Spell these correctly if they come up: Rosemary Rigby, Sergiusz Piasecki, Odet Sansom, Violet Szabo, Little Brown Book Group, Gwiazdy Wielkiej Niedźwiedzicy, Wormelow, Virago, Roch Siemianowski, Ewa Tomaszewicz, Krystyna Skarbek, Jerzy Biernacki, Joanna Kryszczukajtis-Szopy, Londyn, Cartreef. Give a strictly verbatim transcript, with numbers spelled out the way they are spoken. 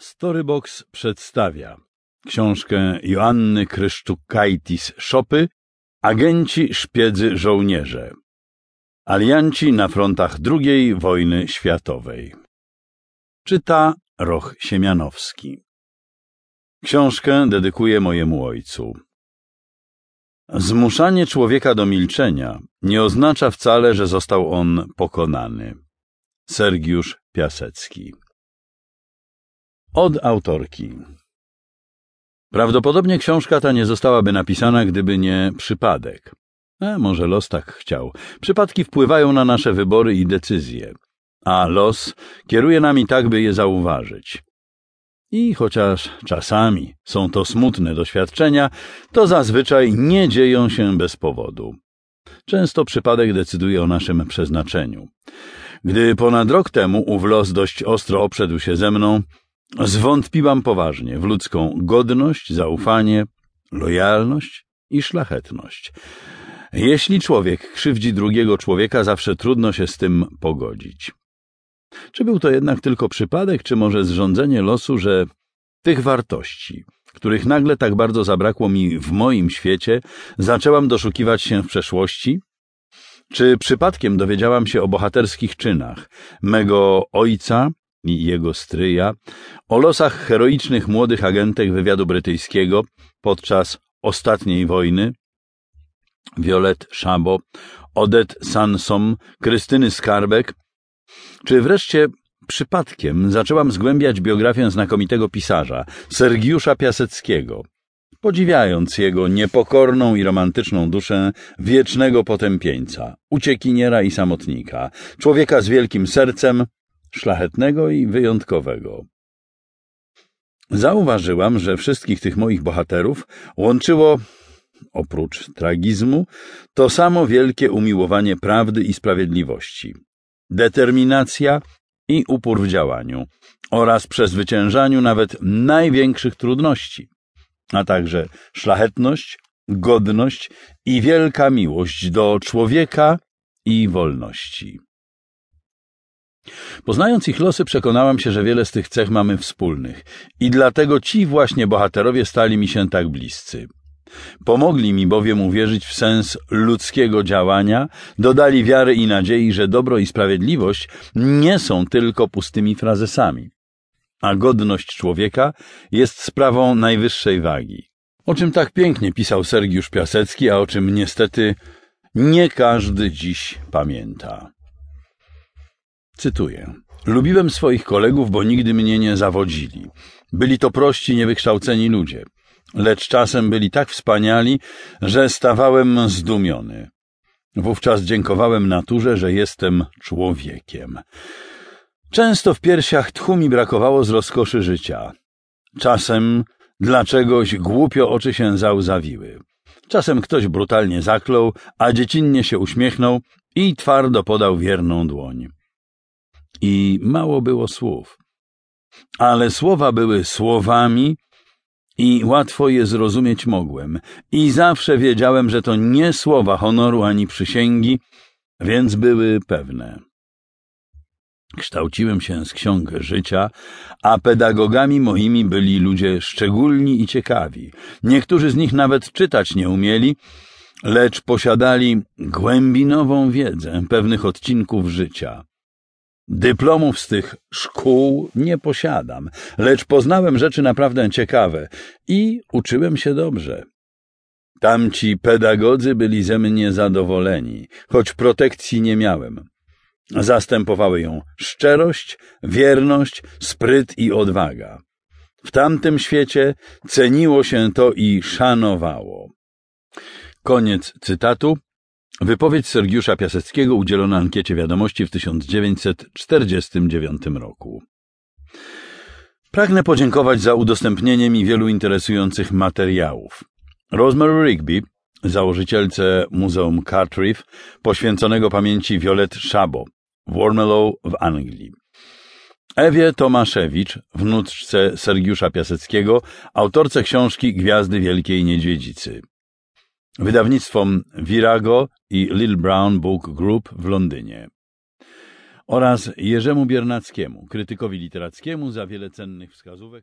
Storybox przedstawia książkę Joanny Kryszczukajtis-Szopy Agenci, szpiedzy, żołnierze. Alianci na frontach drugiej wojny światowej. Czyta Roch Siemianowski. Książkę dedykuję mojemu ojcu. Zmuszanie człowieka do milczenia nie oznacza wcale, że został on pokonany. Sergiusz Piasecki. Od autorki. Prawdopodobnie książka ta nie zostałaby napisana, gdyby nie przypadek. A może los tak chciał. Przypadki wpływają na nasze wybory i decyzje, a los kieruje nami tak, by je zauważyć. I chociaż czasami są to smutne doświadczenia, to zazwyczaj nie dzieją się bez powodu. Często przypadek decyduje o naszym przeznaczeniu. Gdy ponad rok temu ów los dość ostro obszedł się ze mną, zwątpiłam poważnie w ludzką godność, zaufanie, lojalność i szlachetność. Jeśli człowiek krzywdzi drugiego człowieka, zawsze trudno się z tym pogodzić. Czy był to jednak tylko przypadek, czy może zrządzenie losu, że tych wartości, których nagle tak bardzo zabrakło mi w moim świecie, zaczęłam doszukiwać się w przeszłości? Czy przypadkiem dowiedziałam się o bohaterskich czynach mego ojca i jego stryja, o losach heroicznych młodych agentek wywiadu brytyjskiego podczas ostatniej wojny? Violet Szabo, Odet Sansom, Krystyny Skarbek. Czy wreszcie przypadkiem zaczęłam zgłębiać biografię znakomitego pisarza, Sergiusza Piaseckiego, podziwiając jego niepokorną i romantyczną duszę wiecznego potępieńca, uciekiniera i samotnika, człowieka z wielkim sercem, szlachetnego i wyjątkowego. Zauważyłam, że wszystkich tych moich bohaterów łączyło, oprócz tragizmu, to samo wielkie umiłowanie prawdy i sprawiedliwości, determinacja i upór w działaniu oraz przezwyciężaniu nawet największych trudności, a także szlachetność, godność i wielka miłość do człowieka i wolności. Poznając ich losy, przekonałam się, że wiele z tych cech mamy wspólnych i dlatego ci właśnie bohaterowie stali mi się tak bliscy. Pomogli mi bowiem uwierzyć w sens ludzkiego działania, dodali wiary i nadziei, że dobro i sprawiedliwość nie są tylko pustymi frazesami, a godność człowieka jest sprawą najwyższej wagi. O czym tak pięknie pisał Sergiusz Piasecki, a o czym niestety nie każdy dziś pamięta. Cytuję. Lubiłem swoich kolegów, bo nigdy mnie nie zawodzili. Byli to prości, niewykształceni ludzie. Lecz czasem byli tak wspaniali, że stawałem zdumiony. Wówczas dziękowałem naturze, że jestem człowiekiem. Często w piersiach tchu mi brakowało z rozkoszy życia. Czasem dla czegoś głupio oczy się załzawiły. Czasem ktoś brutalnie zaklął, a dziecinnie się uśmiechnął i twardo podał wierną dłoń. I mało było słów. Ale słowa były słowami, i łatwo je zrozumieć mogłem, i zawsze wiedziałem, że to nie słowa honoru ani przysięgi, więc były pewne. Kształciłem się z ksiąg życia, a pedagogami moimi byli ludzie szczególni i ciekawi. Niektórzy z nich nawet czytać nie umieli, lecz posiadali głębinową wiedzę pewnych odcinków życia. Dyplomów z tych szkół nie posiadam, lecz poznałem rzeczy naprawdę ciekawe i uczyłem się dobrze. Tamci pedagodzy byli ze mnie zadowoleni, choć protekcji nie miałem. Zastępowały ją szczerość, wierność, spryt i odwaga. W tamtym świecie ceniło się to i szanowało. Koniec cytatu. Wypowiedź Sergiusza Piaseckiego udzielona ankiecie Wiadomości w tysiąc dziewięćset czterdziestym dziewiątym roku. Pragnę podziękować za udostępnienie mi wielu interesujących materiałów. Rosemary Rigby, założycielce Muzeum Cartreef, poświęconego pamięci Violet Szabo w Wormelow w Anglii. Ewie Tomaszewicz, wnuczce Sergiusza Piaseckiego, autorce książki Gwiazdy Wielkiej Niedźwiedzicy. Wydawnictwom Virago i Little Brown Book Group w Londynie. oraz Jerzemu Biernackiemu, krytykowi literackiemu, za wiele cennych wskazówek.